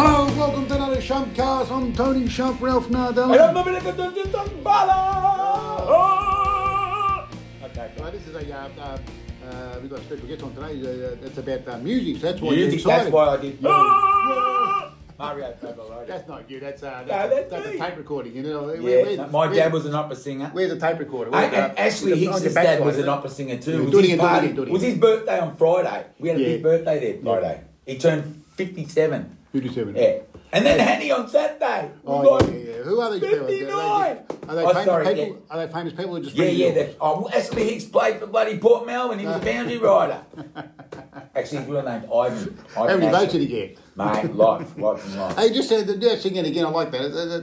Hello, welcome to another ShumpCast. I'm Tony Shump, Ralph Nardell. And I'm the ShumpBala. Okay, so this is a we've got a special guest on today. That's about music. So that's why you're excited. That's why I did. Mario Pavarotti. That's not you. That's a tape recording, you know. My dad was an opera singer. Where's the tape recorder? Ashley Hicks' dad was an opera singer too. It was his birthday on Friday. We had a big birthday there Friday. He turned 57. 57. Yeah. And then Hanny on Saturday. Who are these 59. People? Are they famous people who just Wesley Hicks played for bloody Port Melbourne. He was a boundary rider. Actually, his real name's Ivan. How many votes did he get? Mate, life. Hey, just said the singing again. I like that. No,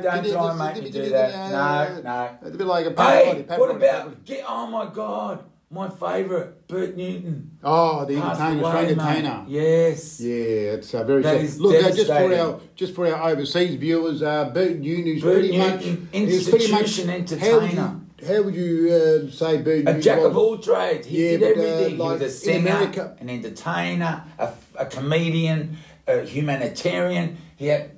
don't try and make me do that. It's a bit like a parody. Hey, what about? Oh my God. My favourite, Bert Newton. Oh, the entertainer, Australian entertainer. Yes. Yeah, it's very sad. Look, just for our overseas viewers, Bert Newton is pretty much entertainer. How would you say Bert Newton? A jack of all trades. He did everything. Like he was a singer, an entertainer, a comedian, a humanitarian. He had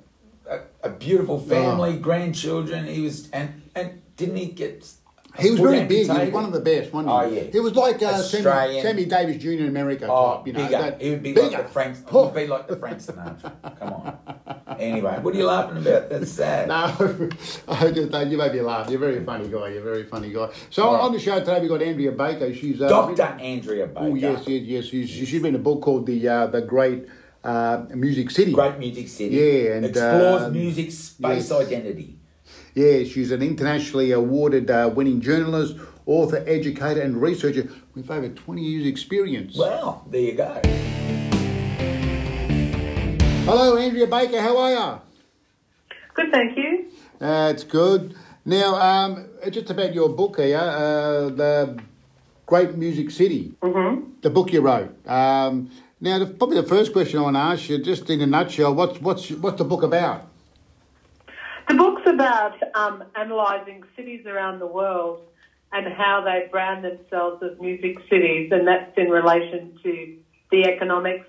a beautiful family, grandchildren. He was and didn't he get? He was very big. He was one of the best, wasn't he? Oh, yeah. He was like Sammy Davis Jr. in America type. You know, he would be bigger. Like the Frank Sinatra. Come on. Anyway, what are you laughing about? That's sad. No, I just thought you made me laugh. You're a very funny guy. So on the show today, we've got Andrea Baker. She's Dr. Andrea Baker. Oh, yes. She's written a book called The Great Music City. Great Music City. Yeah. And explores music space identity. Yeah, she's an internationally awarded winning journalist, author, educator and researcher with over 20 years experience. Wow, there you go. Hello, Andrea Baker, how are you? Good, thank you. It's good. Now, just about your book here, The Great Music City, the book you wrote. Now, probably the first question I want to ask you, just in a nutshell, what's the book about? The book's about analysing cities around the world and how they brand themselves as music cities, and that's in relation to the economics,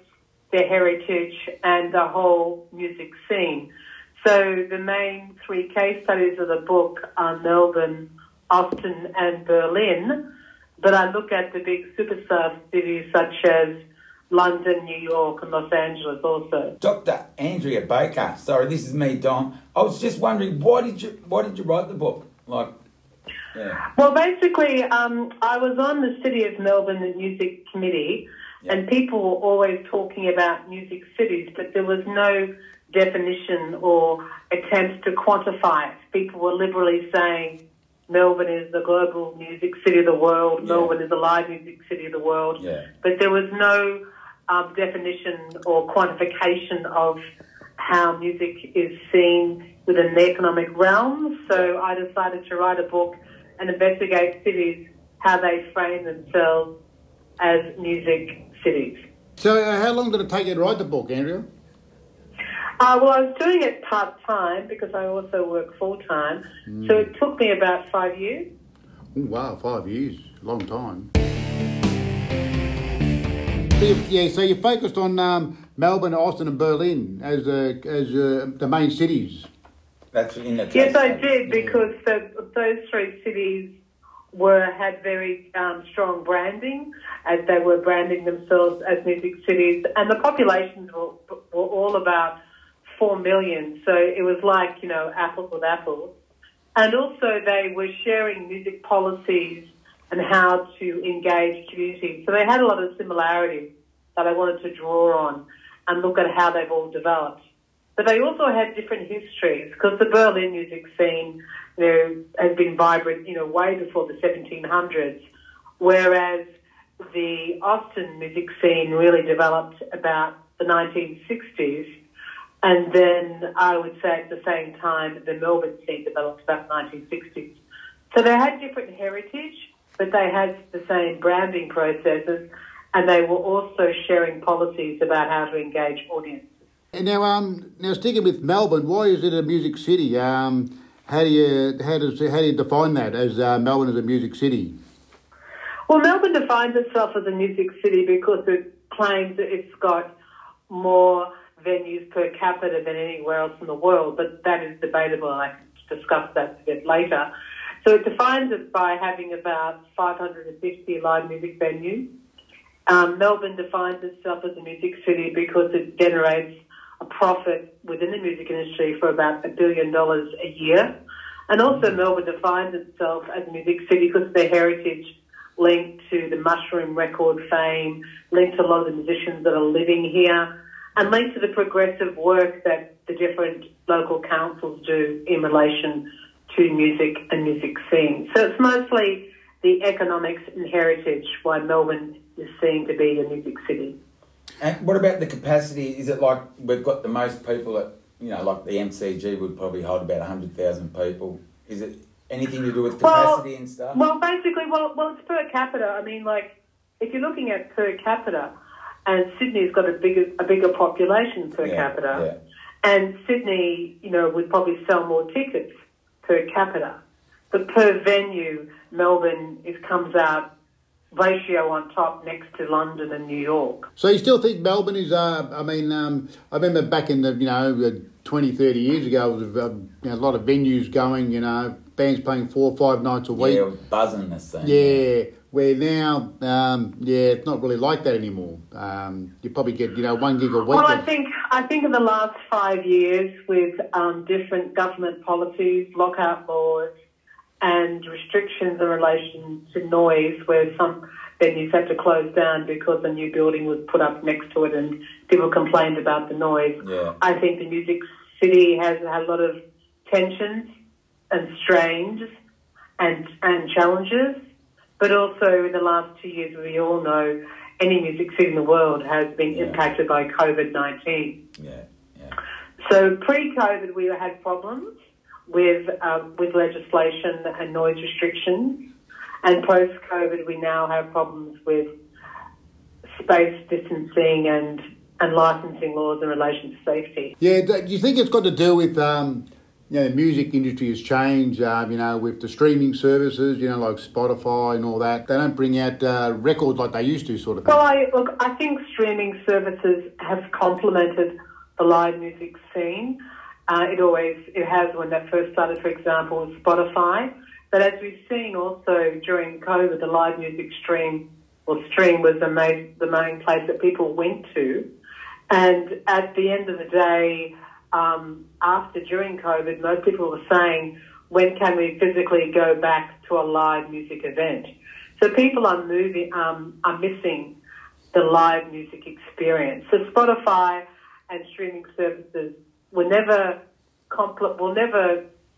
their heritage and the whole music scene. So the main three case studies of the book are Melbourne, Austin and Berlin, but I look at the big superstar cities such as London, New York and Los Angeles also. Dr. Andrea Baker, sorry, this is me, Dom. I was just wondering, why did you write the book? Well, basically, I was on the City of Melbourne, the music committee, and people were always talking about music cities, but there was no definition or attempt to quantify it. People were liberally saying Melbourne is the global music city of the world, Melbourne is the live music city of the world, but there was no definition or quantification of how music is seen within the economic realm. So I decided to write a book and investigate cities, how they frame themselves as music cities. So how long did it take you to write the book, Andrea? Well, I was doing it part-time because I also work full-time. So it took me about 5 years. Oh, wow, 5 years. Long time. So you focused on Melbourne, Austin and Berlin as the main cities. That's in the case. Yes, I did, because those three cities had very strong branding, as they were branding themselves as music cities, and the populations were all about 4 million. So it was like, you know, apples with apples. And also they were sharing music policies and how to engage communities. So they had a lot of similarities that I wanted to draw on and look at how they've all developed. But they also had different histories, because the Berlin music scene, you know, has been vibrant, you know, way before the 1700s, whereas the Austin music scene really developed about the 1960s. And then I would say at the same time, the Melbourne scene developed about the 1960s. So they had different heritage, but they had the same branding processes, and they were also sharing policies about how to engage audiences. And now sticking with Melbourne, why is it a music city? How do you define that as Melbourne as a music city? Well, Melbourne defines itself as a music city because it claims that it's got more venues per capita than anywhere else in the world, but that is debatable, and I can discuss that a bit later. So it defines it by having about 550 live music venues. Melbourne defines itself as a music city because it generates a profit within the music industry for about $1 billion a year. And also Melbourne defines itself as a music city because of their heritage linked to the Mushroom Record fame, linked to a lot of the musicians that are living here, and linked to the progressive work that the different local councils do in relation to music and music scene. So it's mostly the economics and heritage why Melbourne is seen to be a music city. And what about the capacity? Is it like we've got the most people at, you know, like the MCG would probably hold about 100,000 people? Is it anything to do with capacity and stuff? Well, basically, well, it's per capita. I mean, like, if you're looking at per capita, and Sydney's got a bigger population per capita, and Sydney, you know, would probably sell more tickets per capita. But per venue, Melbourne comes out ratio on top next to London and New York. So you still think Melbourne is, I remember back in the, 20, 30 years ago, there was a lot of venues going, bands playing 4 or 5 nights a week. Yeah, it was buzzing this thing. Yeah, where now, it's not really like that anymore. You probably get, 1 gig a week. Well, I think in the last 5 years with different government policies, lockout laws, and restrictions in relation to noise, where some venues had to close down because a new building was put up next to it and people complained about the noise. Yeah. I think the music city has had a lot of tensions and strains and challenges, but also in the last 2 years, we all know, any music city in the world has been impacted by COVID-19. Yeah. Yeah. So pre-COVID, we had problems with legislation and noise restrictions. And post-COVID, we now have problems with space distancing and licensing laws in relation to safety. Yeah, do you think it's got to do with, the music industry has changed, with the streaming services, like Spotify and all that. They don't bring out records like they used to, sort of thing. Well, I think streaming services have complemented the live music scene. It has when that first started, for example, with Spotify. But as we've seen also during COVID, the live music stream was the main place that people went to. And at the end of the day, during COVID, most people were saying, when can we physically go back to a live music event? So people are missing the live music experience. So Spotify and streaming services will never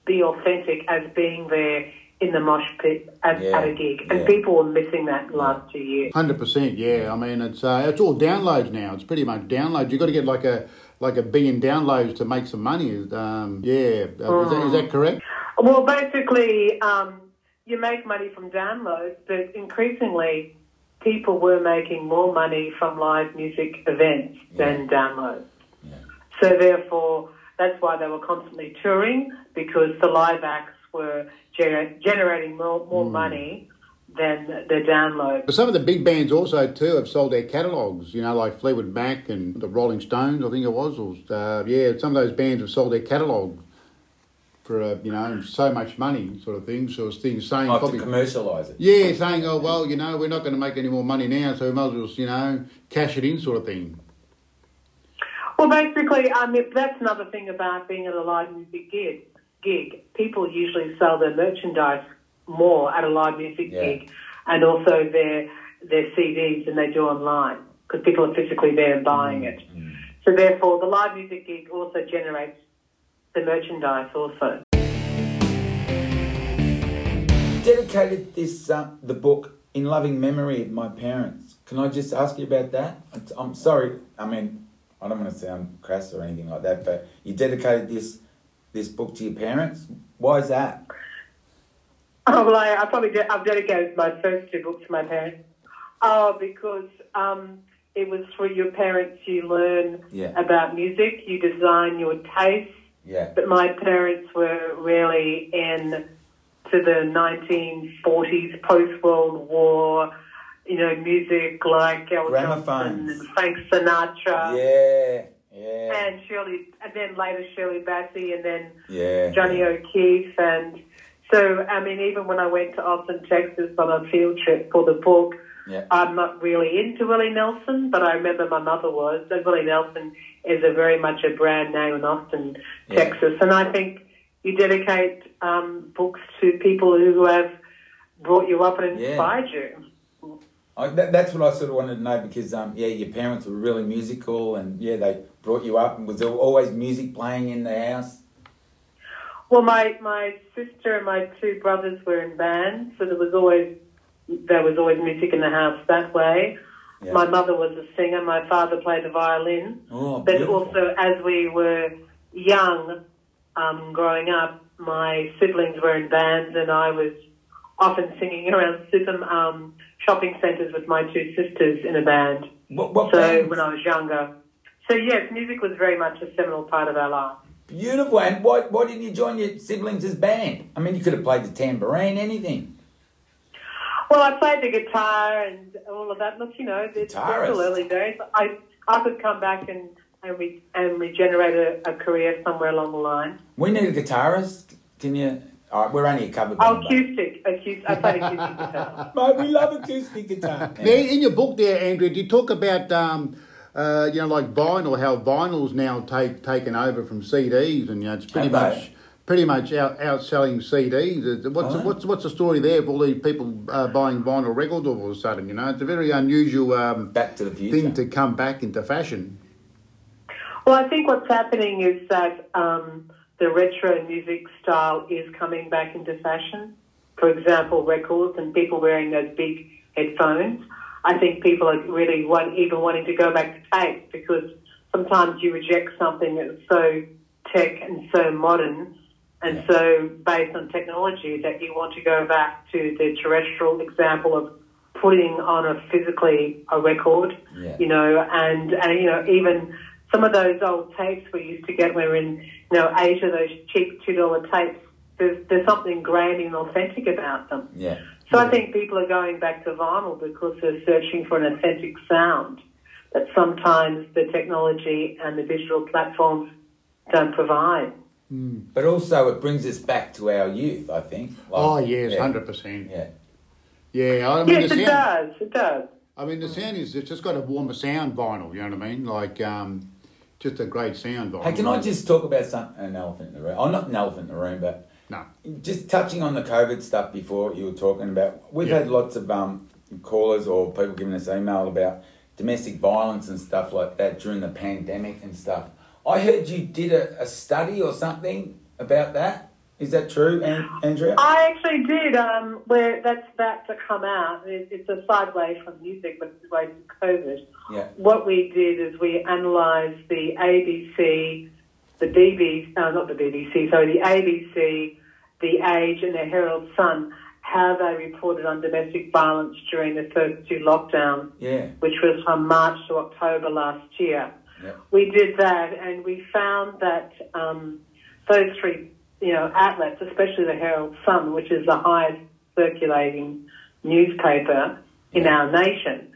be authentic as being there in the mosh pit at a gig. And people were missing that in the last 2 years. 100%, yeah. I mean, it's all downloads now. It's pretty much downloads. You've got to get like a billion downloads to make some money. Is that correct? Well, basically, you make money from downloads, but increasingly people were making more money from live music events than downloads. So therefore, that's why they were constantly touring, because the live acts were generating more money than their downloads. But some of the big bands also, too, have sold their catalogues, like Fleetwood Mac and the Rolling Stones, I think it was. Some of those bands have sold their catalogue for, so much money sort of thing. So it's things saying... Like probably, to commercialise it. Yeah, saying, we're not going to make any more money now, so we might as well, cash it in sort of thing. Well, basically, that's another thing about being at a live music gig. People usually sell their merchandise more at a live music gig, and also their CDs than they do online, because people are physically there and buying it. Mm. So therefore, the live music gig also generates the merchandise also. Dedicated this the book in loving memory of my parents. Can I just ask you about that? I'm sorry, I don't want to sound crass or anything like that, but you dedicated this book to your parents. Why is that? Oh, well, I've dedicated my first 2 books to my parents. Oh, because it was through your parents you learn about music, you design your taste. Yeah. But my parents were really into the 1940s, post-World War, music like Elton and Frank Sinatra. Yeah, Yeah. And Shirley, and then later Shirley Bassey, and then Johnny O'Keefe. And so, I mean, even when I went to Austin, Texas on a field trip for the book, I'm not really into Willie Nelson, but I remember my mother was. And Willie Nelson is a very much a brand name in Austin, Texas. And I think you dedicate books to people who have brought you up and inspired you. That's what I sort of wanted to know, because, your parents were really musical and, they brought you up. And was there always music playing in the house? Well, my sister and my two brothers were in bands, so there was always music in the house that way. Yeah. My mother was a singer. My father played the violin. Oh, but also, as we were young, growing up, my siblings were in bands, and I was often singing around Sytham shopping centres with my two sisters in a band. What so bands? When I was younger. So, yes, music was very much a seminal part of our life. Beautiful. And why didn't you join your siblings' band? I mean, you could have played the tambourine, anything. Well, I played the guitar and all of that. Look, it's still early days. I could come back and regenerate a career somewhere along the line. We need a guitarist. Can you? All right, we're only a cover band. Acoustic. I played acoustic guitar. Mate, we love acoustic guitar. Now, in your book there, Andrea, do you talk about like vinyl, how vinyl's now taken over from CDs, and it's pretty much outselling CDs. What's the story there of all these people buying vinyl records all of a sudden? It's a very unusual thing to come back into fashion. Well, I think what's happening is that the retro music style is coming back into fashion. For example, records and people wearing those big headphones. I think people are really wanting to go back to tape, because sometimes you reject something that's so tech and so modern and so based on technology that you want to go back to the terrestrial example of putting on a record, and even some of those old tapes we used to get when we were in Asia, those cheap $2 tapes, there's something grainy and authentic about them. Yeah. So I think people are going back to vinyl because they're searching for an authentic sound that sometimes the technology and the digital platforms don't provide. Mm. But also it brings us back to our youth, I think. Like, 100%. Yeah. Yeah, I mean, it does. I mean, the sound is, it's just got a warmer sound, vinyl, you know what I mean? Like, just a great sound vinyl. Hey, can I just talk about an elephant in the room? Oh, not an elephant in the room, but... No. Just touching on the COVID stuff before you were talking about, we've had lots of callers or people giving us email about domestic violence and stuff like that during the pandemic and stuff. I heard you did a study or something about that. Is that true, Andrea? I actually did. Where that's about to come out. It's a sideway from music, but it's a way from COVID. Yeah. What we did is we analysed the ABC, the ABC, The Age, and the Herald Sun, how they reported on domestic violence during the first two lockdowns, which was from March to October last year. Yeah. We did that, and we found that those three, outlets, especially the Herald Sun, which is the highest circulating newspaper in our nation,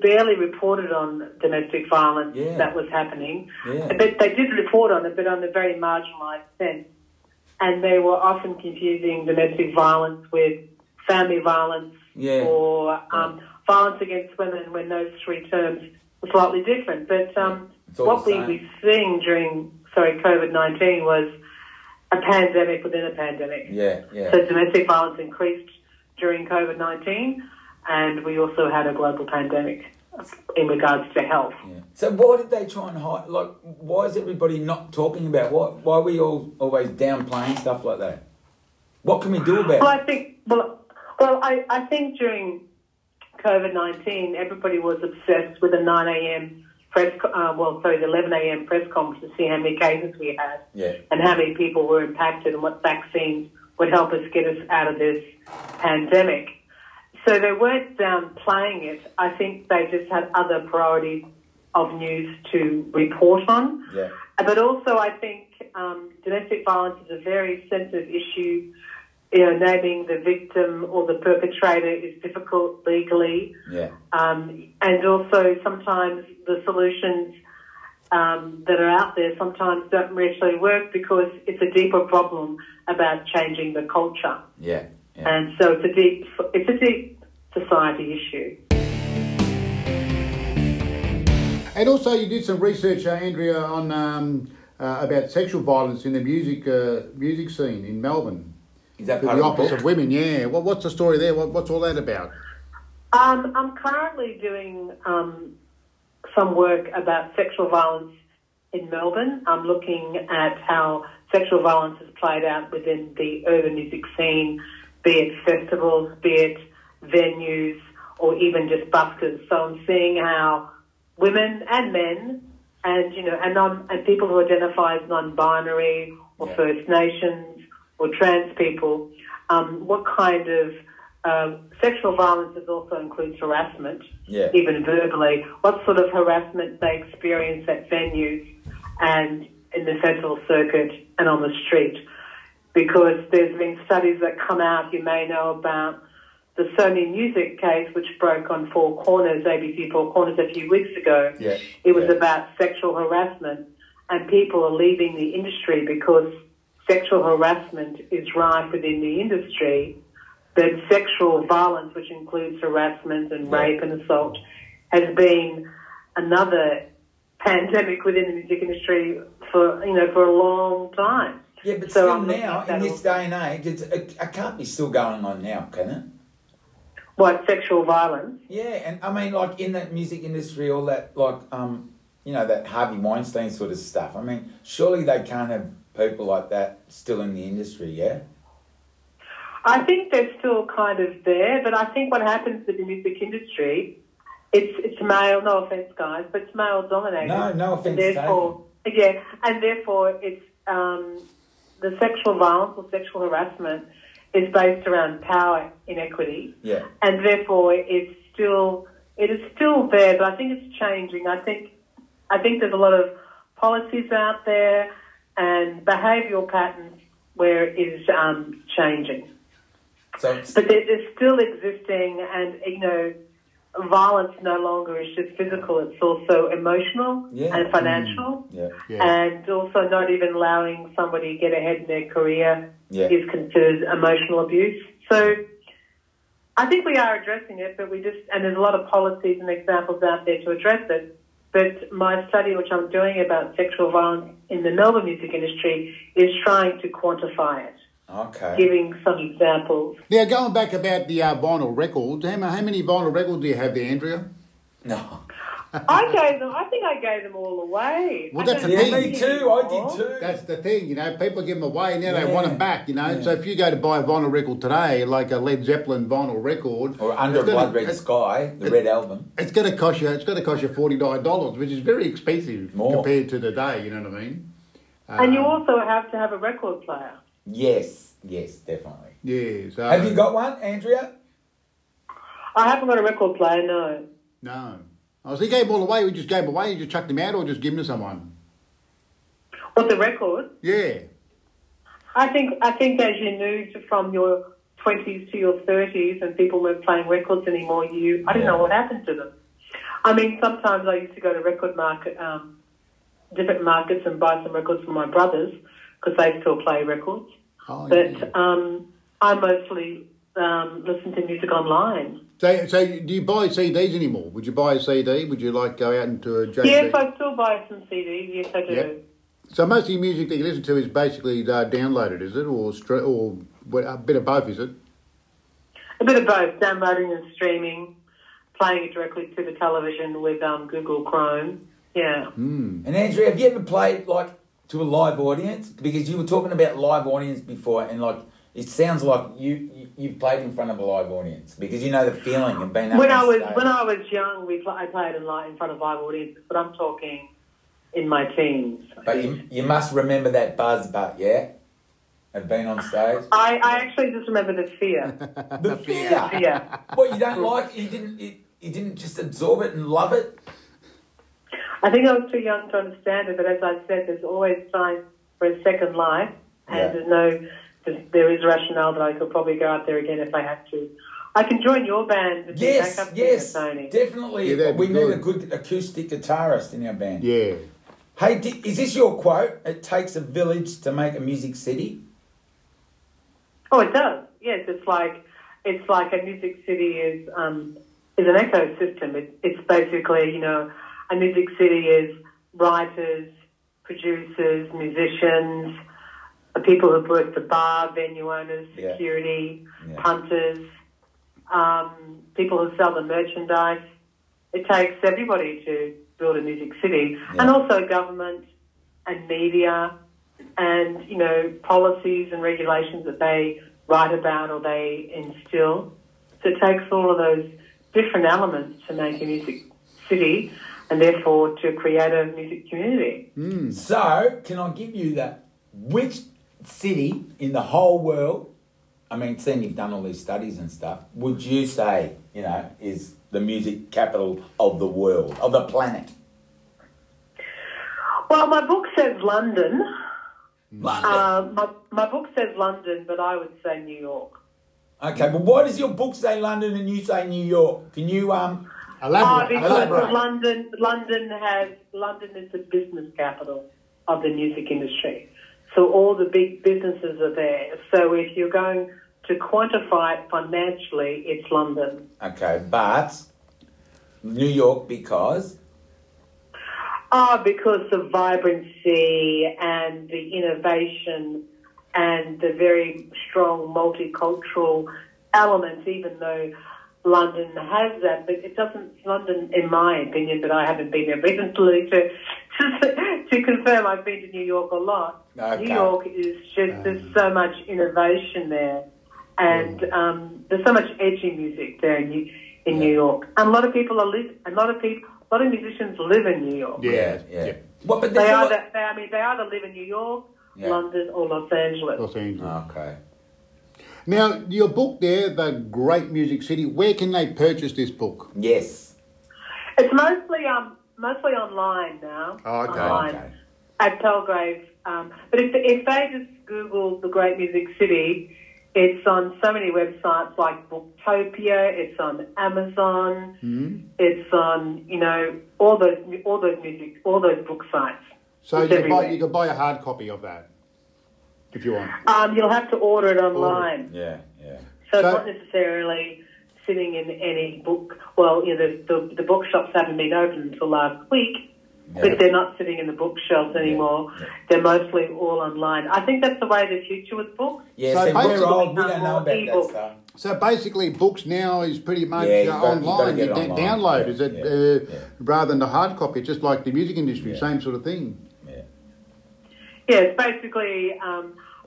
barely reported on domestic violence that was happening. Yeah. But they did report on it, but on a very marginalised sense. And they were often confusing domestic violence with family violence or violence against women, when those three terms were slightly different. But what we were seeing during COVID-19 was a pandemic within a pandemic. Yeah. So domestic violence increased during COVID-19. And we also had a global pandemic in regards to health. Yeah. So why did they try and hide? Like, why is everybody not talking about? Why are we all always downplaying stuff like that? What can we do about it? I think during COVID-19, everybody was obsessed with a 9 a.m. the 11 a.m. press conference to see how many cases we had and how many people were impacted and what vaccines would help us get us out of this pandemic. So they weren't downplaying it. I think they just had other priorities of news to report on. Yeah. But also I think domestic violence is a very sensitive issue. Naming the victim or the perpetrator is difficult legally. Yeah. And also sometimes the solutions that are out there sometimes don't actually work because it's a deeper problem about changing the culture. Yeah. Yeah. And so it's a deep society issue. And also you did some research, Andrea, on about sexual violence in the music scene in Melbourne. Is that part of the Office of Women? Yeah. Well, what's the story there? What's all that about? I'm currently doing some work about sexual violence in Melbourne. I'm looking at how sexual violence is played out within the urban music scene, be it festivals, be it venues, or even just buskers. So I'm seeing how women and men and people who identify as non-binary or First Nations or trans people, what kind of sexual violence also includes harassment, even verbally, what sort of harassment they experience at venues and in the festival circuit and on the street. Because there's been studies that come out, you may know about the Sony Music case, which broke on Four Corners, ABC Four Corners, a few weeks ago. Yeah. It was about sexual harassment, and people are leaving the industry because sexual harassment is rife within the industry, but sexual violence, which includes harassment and rape and assault, has been another pandemic within the music industry for a long time. Yeah, but so still now, in this day and age, it can't be still going on now, can it? What, sexual violence? Yeah, and I mean, like, in that music industry, all that, like, that Harvey Weinstein sort of stuff. I mean, surely they can't have people like that still in the industry, yeah? I think they're still kind of there, but I think what happens with the music industry, it's male, no offence, guys, but it's male-dominated. No offence, and therefore it's the sexual violence or sexual harassment is based around power inequity, and therefore it is still there, but I think it's changing. I think there's a lot of policies out there and behavioural patterns where it is changing. So, but it's still existing, and violence no longer is just physical; it's also emotional and financial, and also not even allowing somebody to get ahead in their career is considered emotional abuse. So, I think we are addressing it, but there's a lot of policies and examples out there to address it. But my study, which I'm doing about sexual violence in the Melbourne music industry, is trying to quantify it. Okay. Giving some examples. Now, going back about the vinyl records, how many vinyl records do you have there, Andrea? No. I think I gave them all away. Well, that's the thing. I did too. That's the thing, people give them away and now they want them back, So if you go to buy a vinyl record today, like a Led Zeppelin vinyl record. Or Under Blood Red Sky, the Red Album. It's going to cost you $49, which is very expensive compared to today, you know what I mean? And you also have to have a record player. Yes, definitely. Yes. Have you got one, Andrea? I haven't got a record player, no. No. Oh, so you gave them all away, you just chucked them out or just give them to someone? What, the record? Yeah. I think as you moved from your 20s to your 30s and people weren't playing records anymore, I don't know what happened to them. I mean, sometimes I used to go to record market, different markets and buy some records for my brothers, because they still play records. Oh, I mostly listen to music online. So do you buy CDs anymore? Would you buy a CD? Would you go out into a JB? Yes, I still buy some CDs. Yes, I do. Yep. So most of the music that you listen to is basically downloaded, is it? Or a bit of both, is it? A bit of both, downloading and streaming, playing it directly through the television with Google Chrome. Yeah. Mm. And Andrea, have you ever played, to a live audience? Because you were talking about live audience before, and it sounds like you've played in front of a live audience because you know the feeling of being. When I was young, I played in front of live audiences, but I'm talking in my teens. But you must remember that buzz, yeah, of being on stage. I actually just remember the fear. The fear. Yeah. What you don't like, you didn't just absorb it and love it. I think I was too young to understand it, but as I said, there's always time for a second life, and there is rationale that I could probably go out there again if I had to. I can join your band. And back up Sony. Definitely. Yeah, we need a good acoustic guitarist in our band. Yeah. Hey, is this your quote? It takes a village to make a music city. Oh, it does. Yes, it's like a music city is an ecosystem. It's basically, you know, a music city is writers, producers, musicians, the people who work the bar, venue owners, security, punters, people who sell the merchandise. It takes everybody to build a music city, and also government and media and, you know, policies and regulations that they write about or they instill. So it takes all of those different elements to make a music city and therefore to create a music community. Mm. So can I give you that? Which city in the whole world, I mean, seeing you've done all these studies and stuff, would you say, you know, is the music capital of the world, of the planet? Well, my book says London. London. My book says London, but I would say New York. Okay, but why does your book say London and you say New York? Can you elaborate? Because London is the business capital of the music industry. So all the big businesses are there. So if you're going to quantify it financially, it's London. Okay, but New York because? Because the vibrancy and the innovation and the very strong multicultural elements, even though London has that, but it doesn't, London, in my opinion, but I haven't been there recently to confirm, I've been to New York a lot. Okay. New York is just, there's so much innovation there, and there's so much edgy music there in New York. And a lot of people a lot of musicians live in New York. Yeah. Well, but they either live in New York, London, or Los Angeles. Okay. Now, your book there, The Great Music City, where can they purchase this book? Yes. It's mostly online now. Oh, okay. Online, okay. At Palgrave. But if they just Google The Great Music City, it's on so many websites like Booktopia, it's on Amazon, it's on, you know, all those book sites. So you can buy a hard copy of that. If you want, you'll have to order it online. Yeah. So it's not necessarily sitting in any book. Well, you know, the bookshops haven't been open until last week, but they're not sitting in the bookshelves anymore. Yeah. They're mostly all online. I think that's the way of the future with books. Yeah, so we're old. We don't know about e-books. That stuff. So basically, books now is pretty much online. You download rather than the hard copy, just like the music industry, same sort of thing. Yes, basically,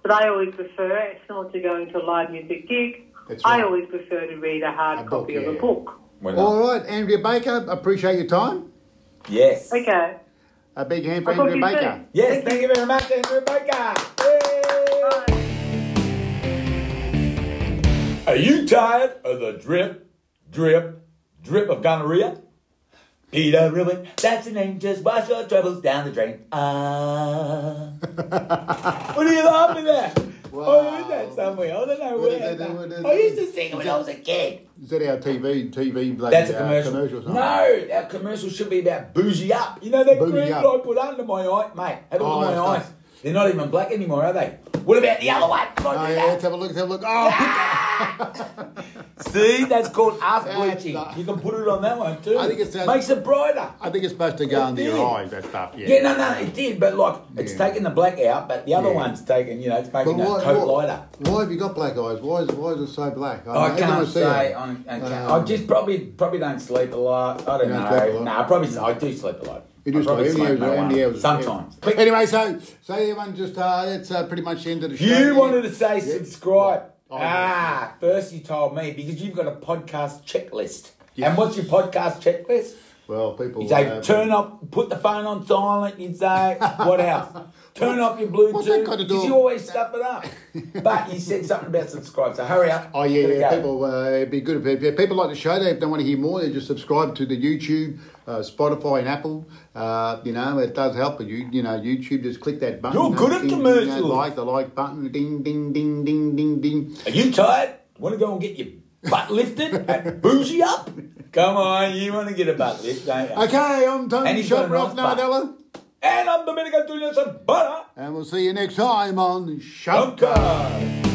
but I always prefer, it's similar to going to a live music gig, right. I always prefer to read a hard copy of a book. All right, Andrea Baker, appreciate your time. Yes. Okay. A big hand for Andrea Baker. Soon. Yes, thank you very much, Andrea Baker. Are you tired of the drip, drip, drip of gonorrhea? Peter Rubin, that's the name, just wash your troubles down the drain. What are you laughing at? Wow. I heard that somewhere. I don't know where. I used to sing it when I was a kid. Is that our TV? Like, that's a commercial. No, our commercial should be about bougie up. You know that cream that I put under my eye? Mate, have a look at my eyes. They're not even black anymore, are they? What about the other one? Let's have a look. Oh, see, that's called half-bleaching. You can put it on that one too. I think it makes it brighter. I think it's supposed to go under your eyes, that stuff. Yeah. No, it did. But like, it's taking the black out, but the other one's taking. You know, it's making that coat lighter. Why have you got black eyes? Why is it so black? I can't say. I just probably don't sleep a lot. I don't know. No, I do sleep a lot. It is hours sometimes. But anyway, so everyone just that's pretty much the end of the show. You wanted to say subscribe. Right. Oh, first you told me because you've got a podcast checklist. Yes. And what's your podcast checklist? Well, people... You say, turn off, put the phone on silent, you say, what else? Turn off your Bluetooth, because you always stuff it up. But you said something about subscribe, so hurry up. Oh, yeah, people, it'd be good if people like the show, if they want to hear more, they just subscribe to the YouTube, Spotify and Apple. You know, it does help you. You know, YouTube, just click that button. You're good at commercials. You know, the like button, ding, ding, ding, ding, ding, ding. Are you tired? Want to go and get your butt lifted and bougie up? Come on, you want to get a butt lift, don't you? Okay, I'm Tony Shump, Ralph Nardella. And I'm Domenico Giuliano Sambara. And we'll see you next time on ShumpCast.